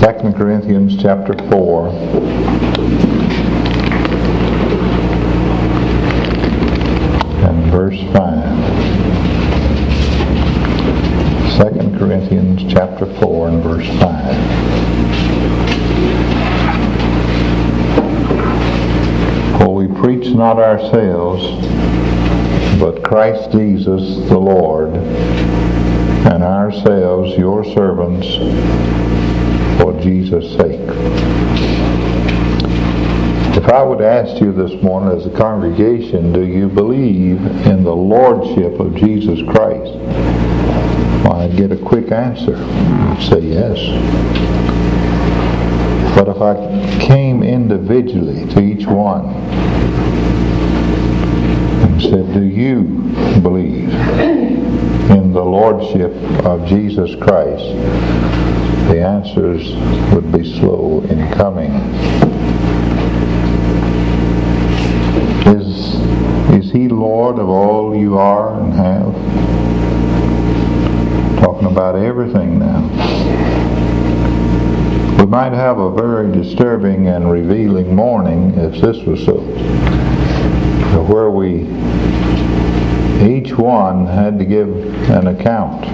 2 Corinthians chapter 4. And verse 5. 2 Corinthians chapter 4 and verse 5. For we preach not ourselves, but Christ Jesus the Lord, and ourselves your servants for Jesus' sake. If I would ask you this morning as a congregation, do you believe in the Lordship of Jesus Christ? Well, I'd get a quick answer. I'd say yes. But if I came individually to each one and said, do you believe in the Lordship of Jesus Christ? The answers would be slow in coming. Is He Lord of all you are and have? Talking about everything now. We might have a very disturbing and revealing morning if this was so, where we each one had to give an account.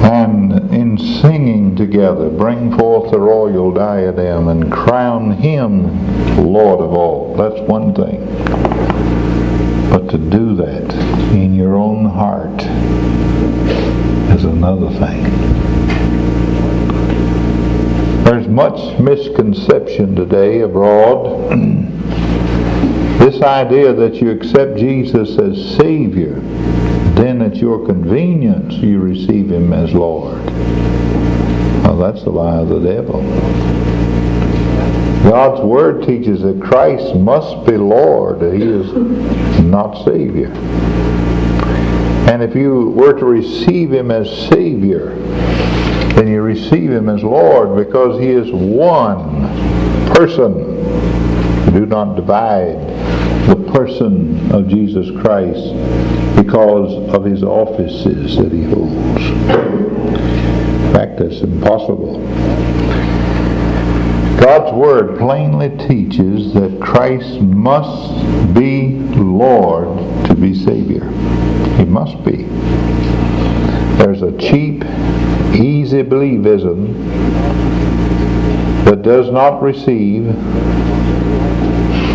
And in singing together, bring forth the royal diadem and crown Him Lord of all. That's one thing. But to do that in your own heart is another thing. There's much misconception today abroad. This idea that you accept Jesus as Savior, then at your convenience you receive Him as Lord. Now that's the lie of the devil. God's Word teaches that Christ must be Lord, that He is not Savior. And if you were to receive Him as Savior, then you receive Him as Lord because He is one person. Do not divide the person of Jesus Christ because of His offices that He holds. In fact, that's impossible. God's Word plainly teaches that Christ must be Lord to be Savior. He must be. There's a cheap, easy believism that does not receive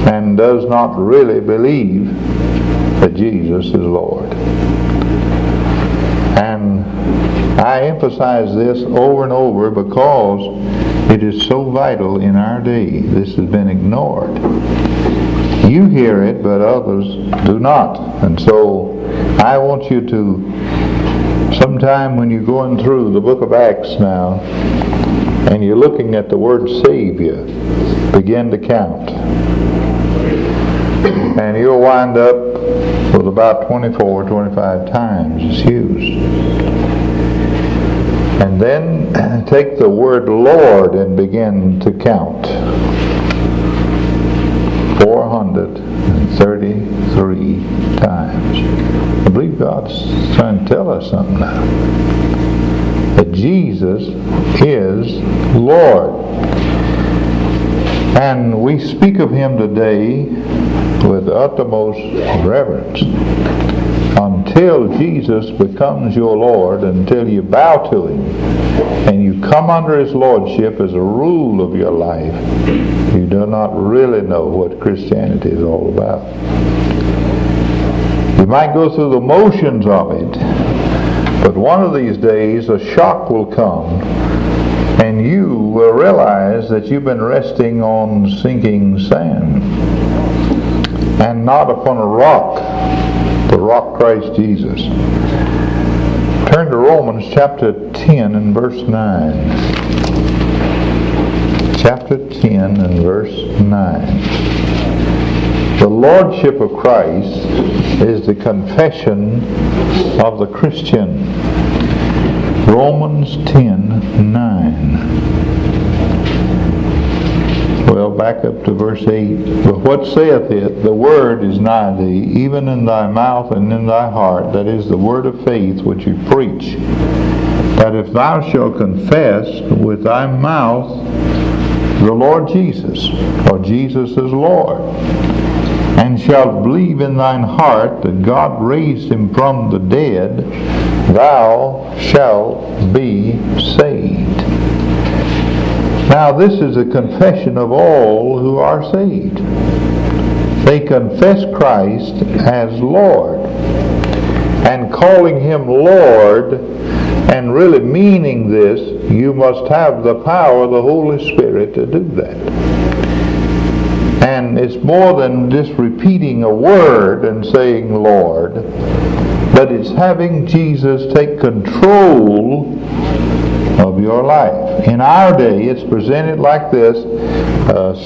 and does not really believe that Jesus is Lord. And I emphasize this over and over because it is so vital in our day. This has been ignored. You hear it, but others do not. And so I want you to, sometime when you're going through the book of Acts now, and you're looking at the word Savior, begin to count. And you'll wind up with about 24 or 25 times it's used. And then take the word Lord and begin to count. 433 times. I believe God's trying to tell us something now. That Jesus is Lord. And we speak of Him today with uttermost reverence. Until Jesus becomes your Lord, until you bow to Him and you come under His Lordship as a rule of your life, you do not really know what Christianity is all about. You might go through the motions of it, but one of these days a shock will come and you will realize that you've been resting on sinking sand. And not upon a rock, the rock Christ Jesus. Turn to Romans chapter 10 and verse 9. Chapter 10 and verse 9. The Lordship of Christ is the confession of the Christian. Romans 10, 9. Well, back up to verse 8. But what saith it? The word is nigh thee, even in thy mouth and in thy heart. That is the word of faith which you preach. that if thou shalt confess with thy mouth the Lord Jesus, or Jesus is Lord, and shalt believe in thine heart that God raised him from the dead, thou shalt be saved. Now this is a confession of all who are saved. They confess Christ as Lord, and calling him Lord and really meaning this, you must have the power of the Holy Spirit to do that. And it's more than just repeating a word and saying Lord, but it's having Jesus take control of your life. In our day, it's presented like this.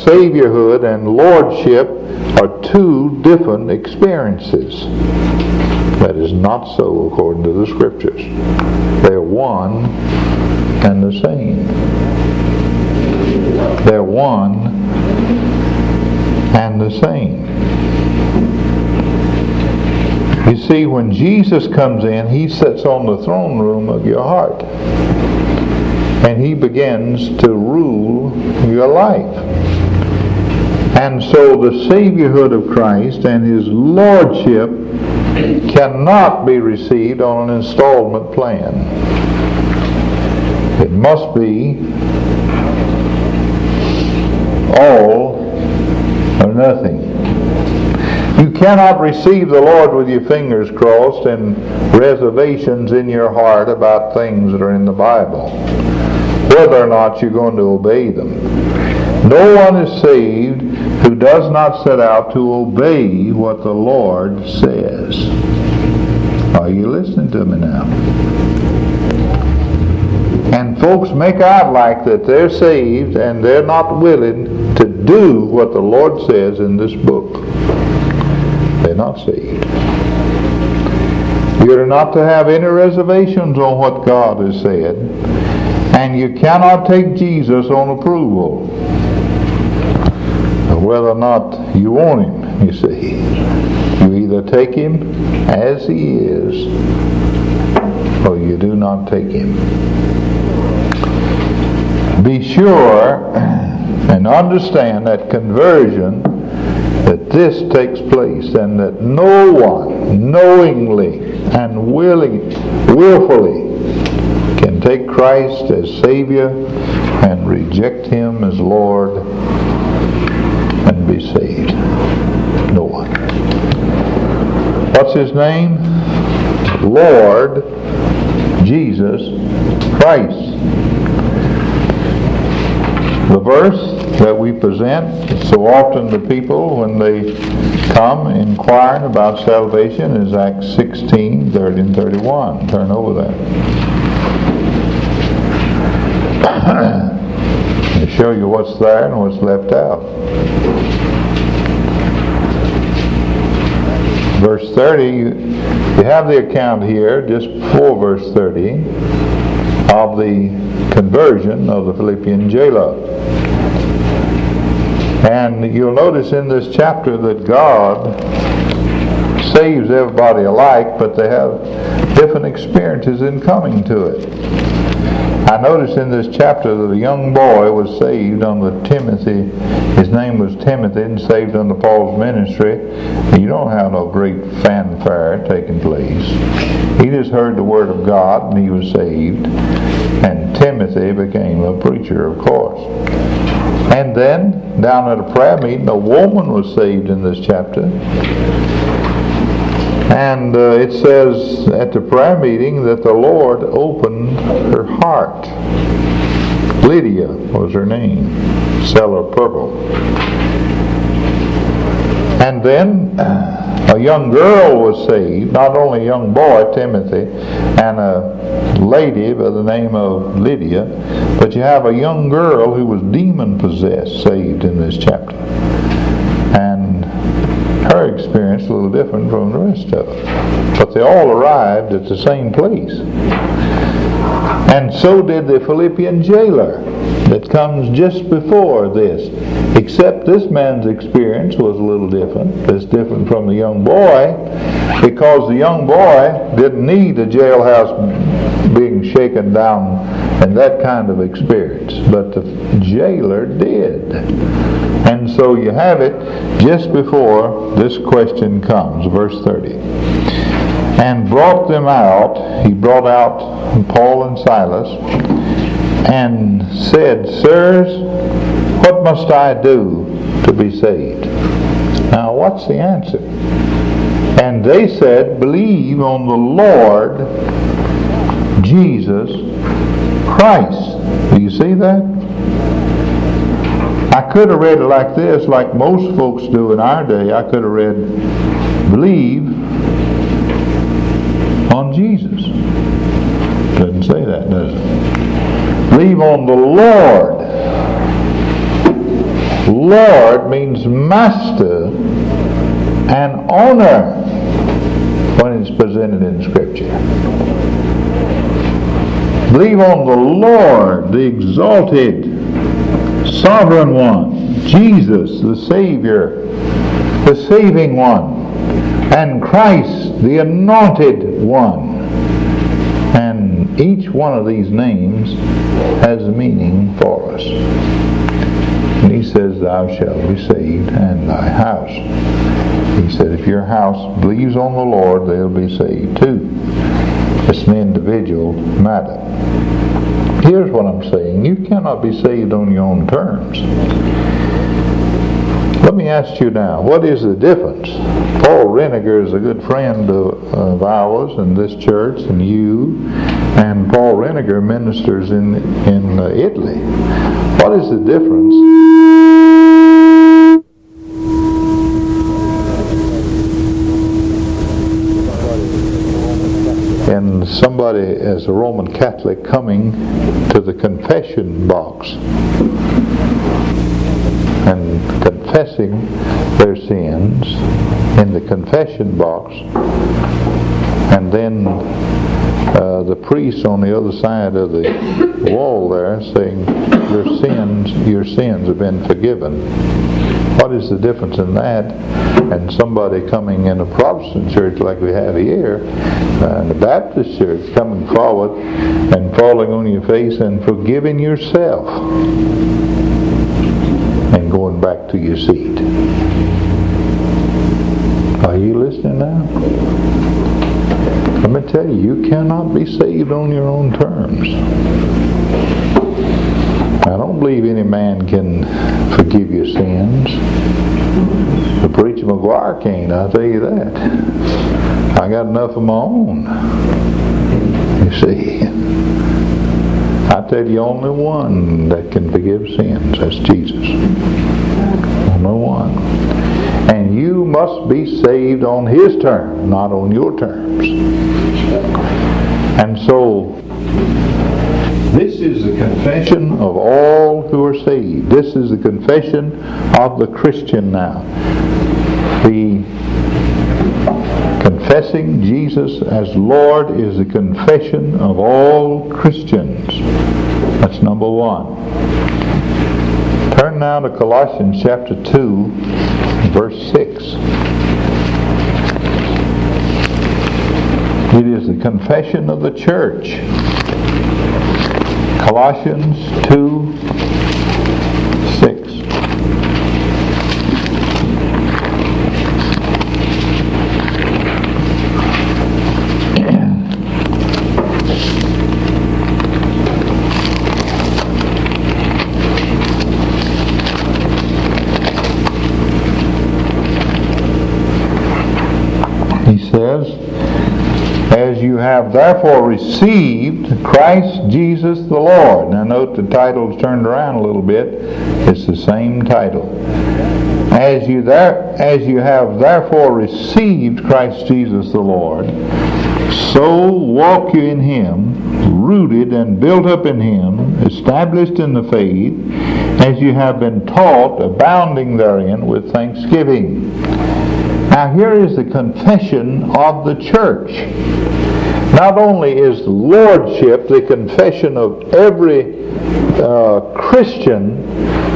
Saviorhood and lordship are two different experiences. That is not so according to the Scriptures. They are one and the same. They're one and the same. You see, when Jesus comes in, he sits on the throne room of your heart. And he begins to rule your life. And so the saviorhood of Christ and his lordship cannot be received on an installment plan. It must be all or nothing. You cannot receive the Lord with your fingers crossed and reservations in your heart about things that are in the Bible, whether or not you're going to obey them. No one is saved who does not set out to obey what the Lord says. Are you listening to me now? And folks make out like that they're saved and they're not willing to do what the Lord says in this book. They're not saved. You're not to have any reservations on what God has said, and you cannot take Jesus on approval, whether or not you want him, you see. You either take him as he is, or you do not take him. Be sure and understand that conversion, that this takes place, and that no one knowingly and willfully can take Christ as Savior and reject him as Lord and be saved. No one. What's his name? Lord Jesus Christ. The verse that we present so often to people when they come inquiring about salvation is Acts 16, 30 and 31. Turn over there. To show you what's there and what's left out. Verse 30, you have the account here, just before verse 30, of the conversion of the Philippian jailer. And you'll notice in this chapter that God saves everybody alike, but they have different experiences in coming to it. I noticed in this chapter that a young boy was saved under Timothy. His name was Timothy, and saved under Paul's ministry. You don't have no great fanfare taking place. He just heard the word of God and he was saved. And Timothy became a preacher, of course. And then, down at a prayer meeting, a woman was saved in this chapter. And it says at the prayer meeting that the Lord opened her heart. Lydia was her name, seller of purple. And then a young girl was saved, not only a young boy, Timothy, and a lady by the name of Lydia, but you have a young girl who was demon-possessed saved in this chapter. Her experience a little different from the rest of us. But they all arrived at the same place. And so did the Philippian jailer. that comes just before this. Except this man's experience was a little different. It's different from the young boy, because the young boy didn't need a jailhouse being shaken down and that kind of experience. But the jailer did. And so you have it just before this question comes. Verse 30. And brought them out, he brought out Paul and Silas, and said, Sirs, what must I do to be saved? Now, what's the answer? And they said, Believe on the Lord Jesus Christ. Do you see that? I could have read it like this, like most folks do in our day. I could have read, Believe on Jesus. Doesn't say that, does it? Believe on the Lord. Lord means master and owner when it's presented in Scripture. Believe on the Lord, the exalted, sovereign one, Jesus, the Savior, the saving one, and Christ, the anointed one. And each one of these names has meaning for us. And he says, Thou shalt be saved, and thy house. He said, if your house believes on the Lord, they'll be saved too. It's an individual matter. Here's what I'm saying. You cannot be saved on your own terms. Let me ask you now, what is the difference? Paul Renegar is a good friend of ours and this church and you, and Paul Renegar ministers in Italy. What is the difference in somebody as a Roman Catholic coming to the confession box and confessing their sins in the confession box, and then the priest on the other side of the wall there saying, your sins have been forgiven. What is the difference in that and somebody coming in a Protestant church like we have here, in the Baptist church, coming forward and falling on your face and forgiving yourself and going back to your seat? Are you listening now? Let me tell you, you cannot be saved on your own terms. I don't believe any man can forgive your sins. The preacher McGuire can't, I'll tell you that. I got enough of my own. You see? I tell you, only one that can forgive sins. That's Jesus. Only one. And you must be saved on His terms, not on your terms. And so, this is the confession of all who are saved. This is the confession of the Christian now. The confessing Jesus as Lord is the confession of all Christians. That's number one. Turn now to Colossians chapter 2, verse 6. It is the confession of the church. Colossians 2, 6. Says, as you have therefore received Christ Jesus the Lord. Now note the title's turned around a little bit. It's the same title. As you have therefore received Christ Jesus the Lord, so walk you in Him, rooted and built up in Him, established in the faith, as you have been taught, abounding therein with thanksgiving. Now here is the confession of the church. Not only is the lordship the confession of every Christian,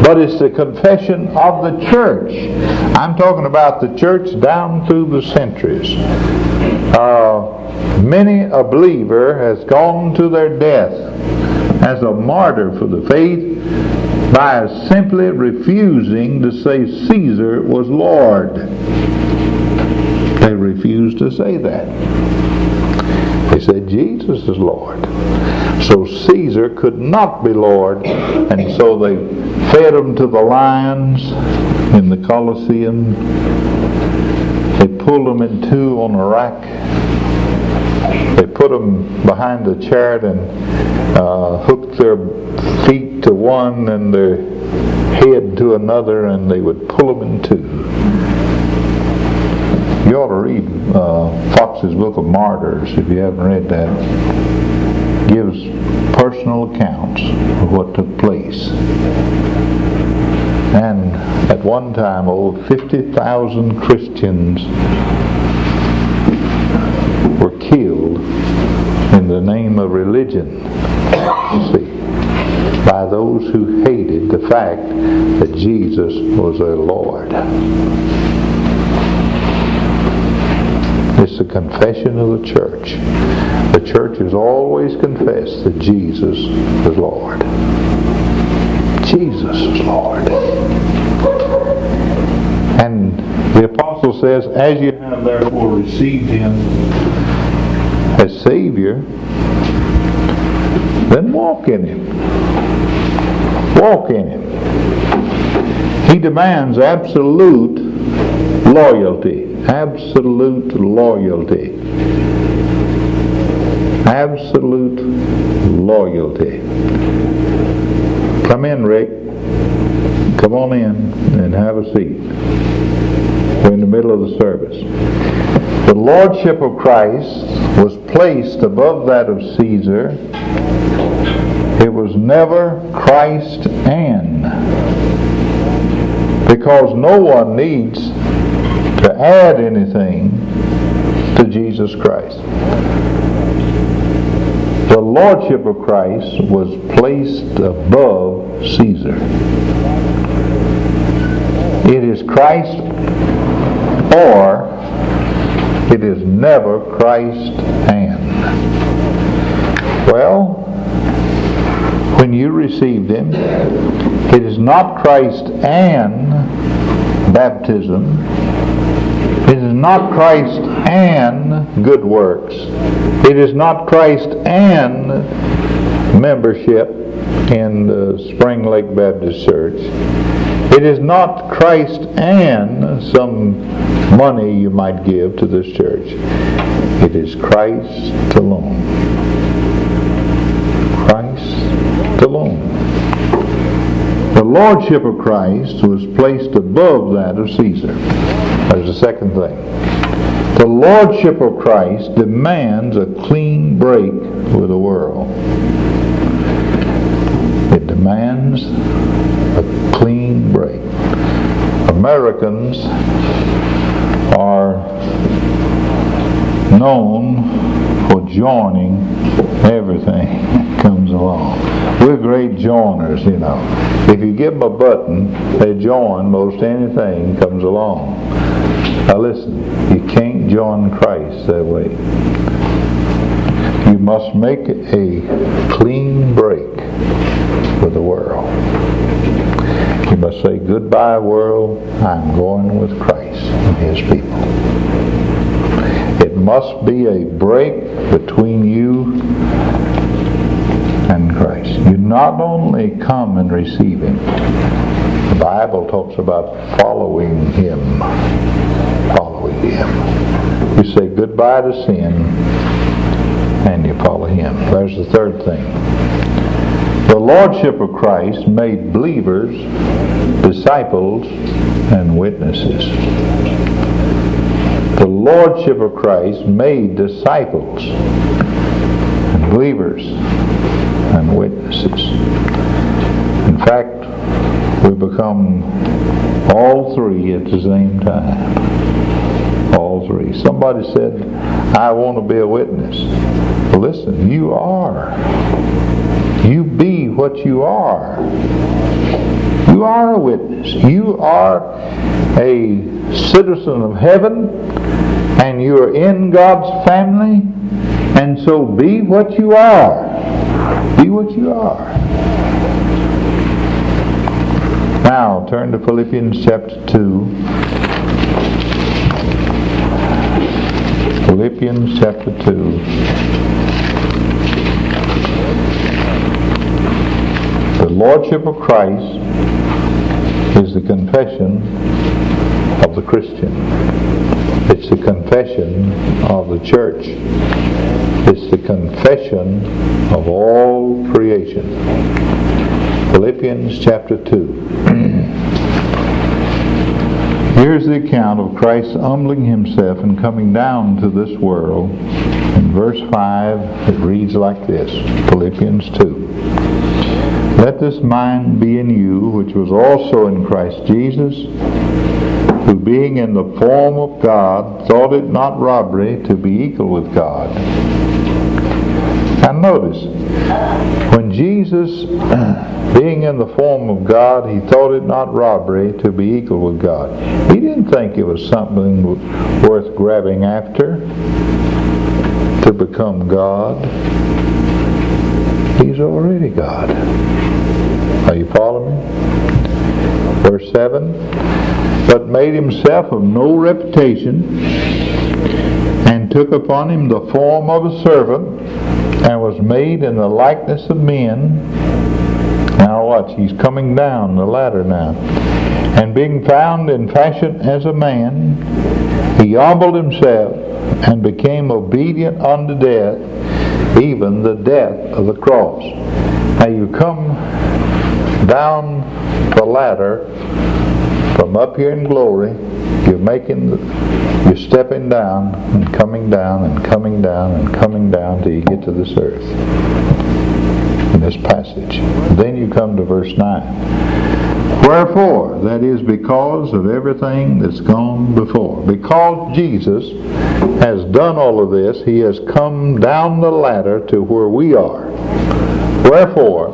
but it's the confession of the church. I'm talking about the church down through the centuries. Many a believer has gone to their death as a martyr for the faith by simply refusing to say Caesar was Lord. They refused to say that. They said Jesus is Lord. So Caesar could not be Lord, and so they fed him to the lions in the Colosseum. They pulled him in two on a rack. They put him behind a chariot and hooked their feet to one and their head to another, and they would pull him in two. You ought to read Fox's Book of Martyrs if you haven't read that. It gives personal accounts of what took place. And at one time, over 50,000 Christians were killed in the name of religion, by those who hated the fact that Jesus was their Lord. It's the confession of the church. The church has always confessed that Jesus is Lord. Jesus is Lord. And the apostle says, as you have therefore received him as Savior, then walk in him. Walk in him. He demands absolute loyalty. Absolute loyalty. Absolute loyalty. Come in, Rick. Come on in and have a seat. We're in the middle of the service. The lordship of Christ was placed above that of Caesar. It was never Christ and. Because no one needs to add anything to Jesus Christ. The lordship of Christ was placed above Caesar. It is Christ or it is never Christ and. Well, when you received him, it is not Christ and baptism. It is not Christ and good works. It is not Christ and membership in the Spring Lake Baptist Church. It is not Christ and some money you might give to this church. It is Christ alone. Christ alone. The lordship of Christ was placed above that of Caesar. There's the second thing. The lordship of Christ demands a clean break with the world. It demands a clean break. Americans are known for joining everything that comes along. We're great joiners, you know. If you give them a button, they join most anything comes along. Now listen, you can't join Christ that way. You must make a clean break with the world. You must say, goodbye world, I'm going with Christ and his people. It must be a break between you and Christ. You not only come and receive him, the Bible talks about following him. You say goodbye to sin and you follow him. There's the third thing. The lordship of Christ made believers, disciples, and witnesses. The lordship of Christ made disciples, and believers, and witnesses. In fact, we become all three at the same time. all three. Somebody said, I want to be a witness. Well, listen, you are. You be what you are. You are a witness. You are a citizen of heaven, and you are in God's family, and so be what you are. Be what you are. Now, turn to Philippians chapter 2. Philippians chapter 2. The Lordship of Christ is the confession of the Christian. It's the confession of the church. It's the confession of all creation. Philippians chapter 2. Here's the account of Christ humbling himself and coming down to this world. In verse 5, it reads like this, Philippians 2. Let this mind be in you, which was also in Christ Jesus, who being in the form of God, thought it not robbery to be equal with God. Now notice, when Jesus, being in the form of God, he thought it not robbery to be equal with God. He didn't think it was something worth grabbing after to become God. He's already God. Are you following me? Verse 7, but made himself of no reputation, and took upon him the form of a servant, and was made in the likeness of men. Now watch, he's coming down the ladder now. And being found in fashion as a man, he humbled himself and became obedient unto death, even the death of the cross. Now you come down the ladder from up here in glory. You're stepping down and coming down and coming down and coming down till you get to this earth. In this passage. Then you come to verse 9. Wherefore, that is because of everything that's gone before. Because Jesus has done all of this, he has come down the ladder to where we are. Wherefore,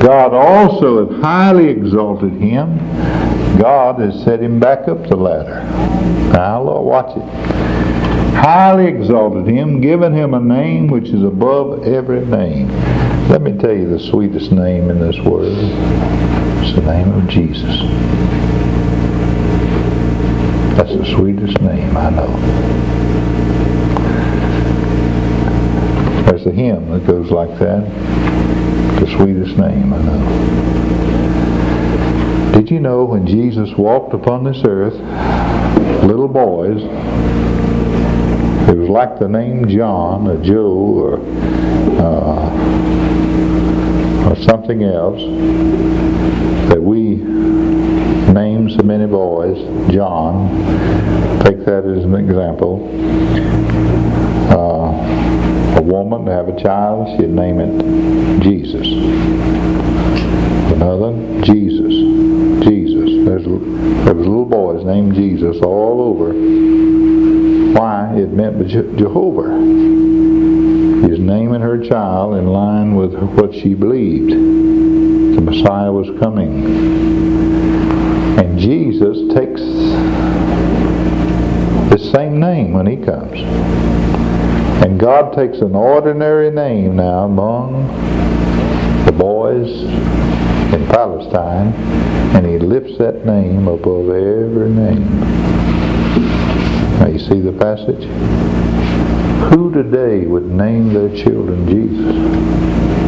God also hath highly exalted him. God has set him back up the ladder. Now, Lord, watch it. Highly exalted him, given him a name which is above every name. Let me tell you the sweetest name in this world. It's the name of Jesus. That's the sweetest name I know. There's a hymn that goes like that. The sweetest name I know. Did you know when Jesus walked upon this earth, little boys, it was like the name John or Joe or something else that we name so many boys, John, take that as an example. A woman to have a child, she'd name it Jesus. Another, Jesus. Jesus. There was little boys named Jesus all over. Why? It meant Jehovah. She's naming her child in line with what she believed. The Messiah was coming. And Jesus takes the same name when he comes. And God takes an ordinary name now among the boys in Palestine, and he lifts that name above every name. Now you see the passage? Who today would name their children Jesus?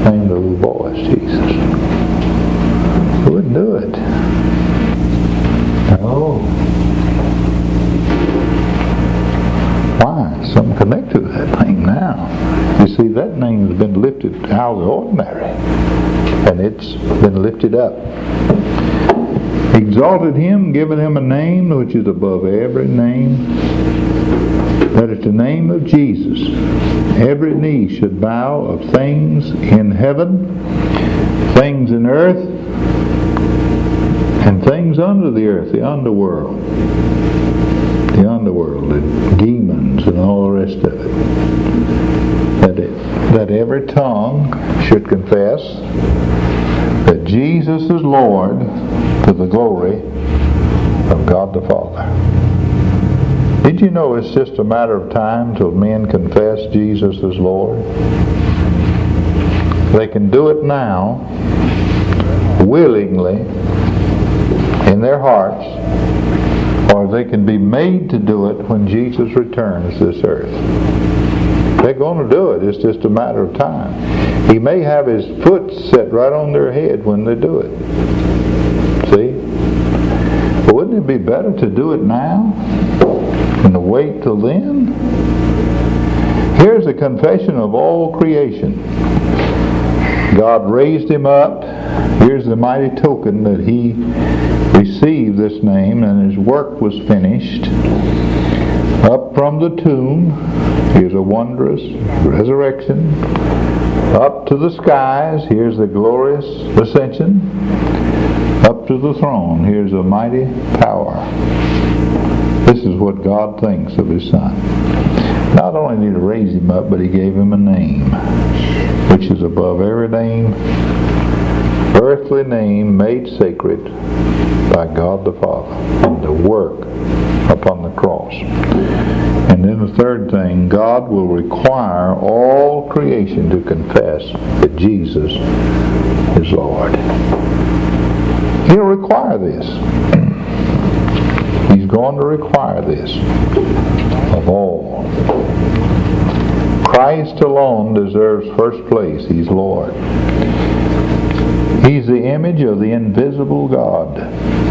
Name the little boys Jesus. Who wouldn't do it? No. Why? Something connected with that name now. You see, that name has been lifted out of the ordinary. And it's been lifted up. Exalted him, given him a name which is above every name. That at the name of Jesus, every knee should bow of things in heaven, things in earth, and things under the earth, the underworld. the underworld, the demons, and all the rest of it. That every tongue should confess that Jesus is Lord, to the glory of God the Father. Did you know it's just a matter of time till men confess Jesus is Lord? They can do it now, willingly, in their hearts, or they can be made to do it when Jesus returns this earth. They're going to do it. It's just a matter of time. He may have his foot set right on their head when they do it. See? But wouldn't it be better to do it now and to wait till then? Here's a confession of all creation. God raised him up. Here's the mighty token that he received this name and his work was finished. Up from the tomb, here's a wondrous resurrection. Up to the skies, here's the glorious ascension. Up to the throne, here's a mighty power. This is what God thinks of his Son. Not only did he raise him up, but he gave him a name, which is above every name, earthly name made sacred by God the Father, and the work upon the cross. And then the third thing, God will require all creation to confess that Jesus is Lord. He'll require this. He's going to require this of all. Christ alone deserves first place. He's Lord. He's the image of the invisible God.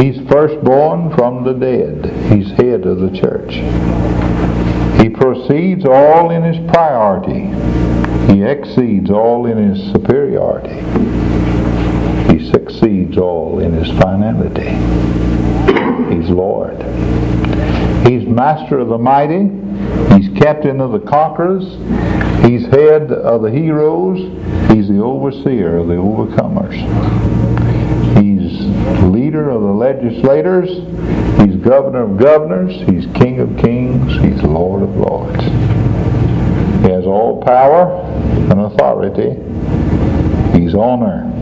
He's firstborn from the dead. He's head of the church. He proceeds all in his priority. He exceeds all in his superiority. He succeeds all in his finality. He's Lord. He's master of the mighty. He's captain of the conquerors. He's head of the heroes. He's the overseer of the overcomers. He's leader of the legislators. He's governor of governors. He's king of kings. He's lord of lords. He has all power and authority. He's honor.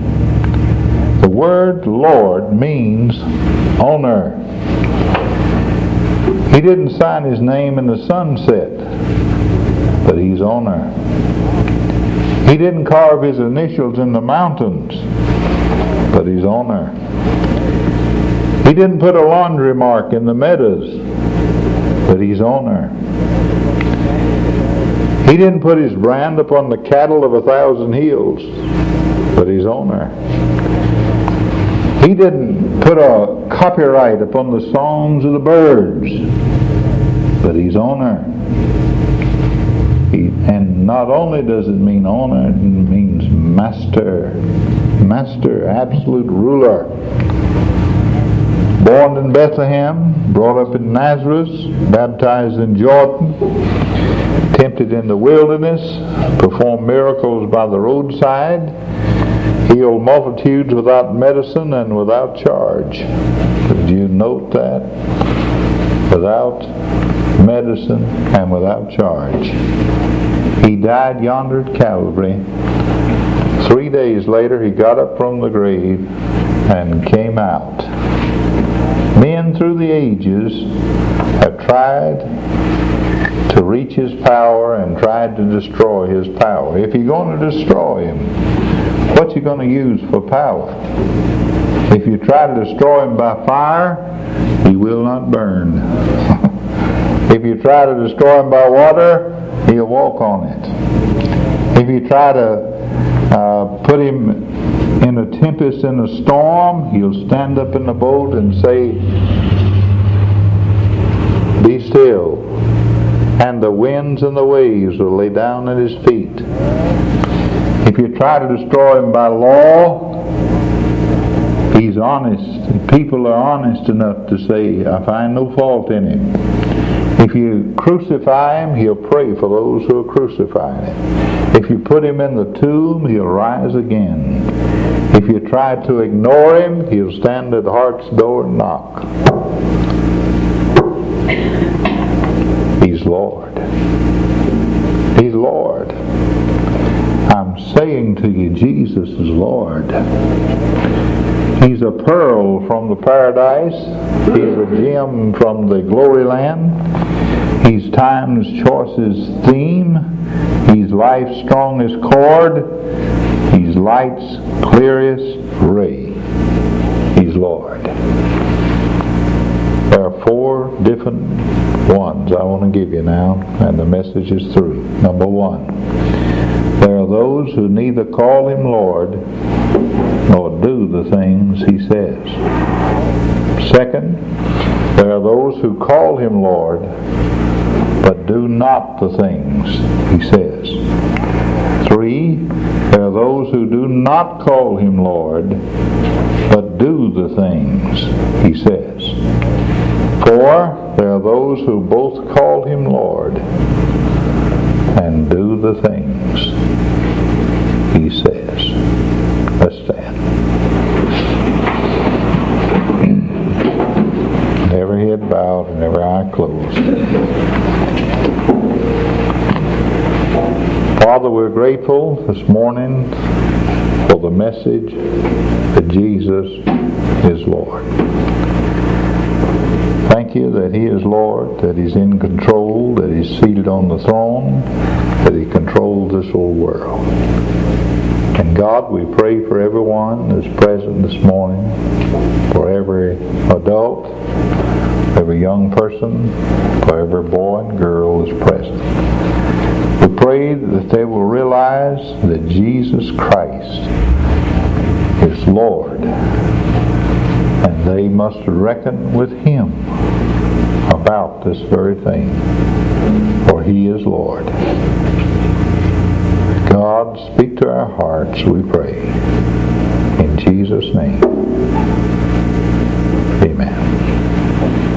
The word Lord means honor. He didn't sign his name in the sunset, but he's honor. He didn't carve his initials in the mountains, but he's honor. He didn't put a laundry mark in the meadows, but he's honor. He didn't put his brand upon the cattle of 1,000 hills, but he's honor. He didn't put a copyright upon the songs of the birds, but he's honor. And not only does it mean honor, it means master. Master, absolute ruler. Born in Bethlehem, brought up in Nazareth, baptized in Jordan, tempted in the wilderness, performed miracles by the roadside, healed multitudes without medicine and without charge. Did you note that? Without medicine and without charge. He died yonder at Calvary. 3 days later he got up from the grave and came out. Men through the ages have tried to reach his power and tried to destroy his power. If you're going to destroy him, what you going to use for power? If you try to destroy him by fire, he will not burn. If you try to destroy him by water, he'll walk on it. If you try to put him in a tempest, in a storm, he'll stand up in the boat and say, "Be still." And the winds and the waves will lay down at his feet. If you try to destroy him by law, he's honest. People are honest enough to say, "I find no fault in him." If you crucify him, he'll pray for those who are crucifying him. If you put him in the tomb, he'll rise again. If you try to ignore him, he'll stand at the heart's door and knock. He's Lord. He's Lord. I'm saying to you, Jesus is Lord. He's a pearl from the paradise. He's a gem from the glory land. He's time's choice's theme. He's life's strongest chord. He's light's clearest ray. He's Lord. There are four different ones I want to give you now, and the message is through. Number one, there are those who neither call him Lord nor do the things he says. Second, there are those who call him Lord but do not the things he says. Three, there are those who do not call him Lord but do the things he says. Four, there are those who both call him Lord and do the things he says. Let's stand. Every head bowed and every eye closed. Father, we're grateful this morning for the message that Jesus is Lord. Thank you that he is Lord, that he's in control, that he's seated on the throne, that he controls this whole world. And God, we pray for everyone that's present this morning, for every adult, every young person, for every boy and girl that's present. We pray that they will realize that Jesus Christ is Lord. And they must reckon with him about this very thing, for he is Lord. God, speak to our hearts, we pray. In Jesus' name, amen.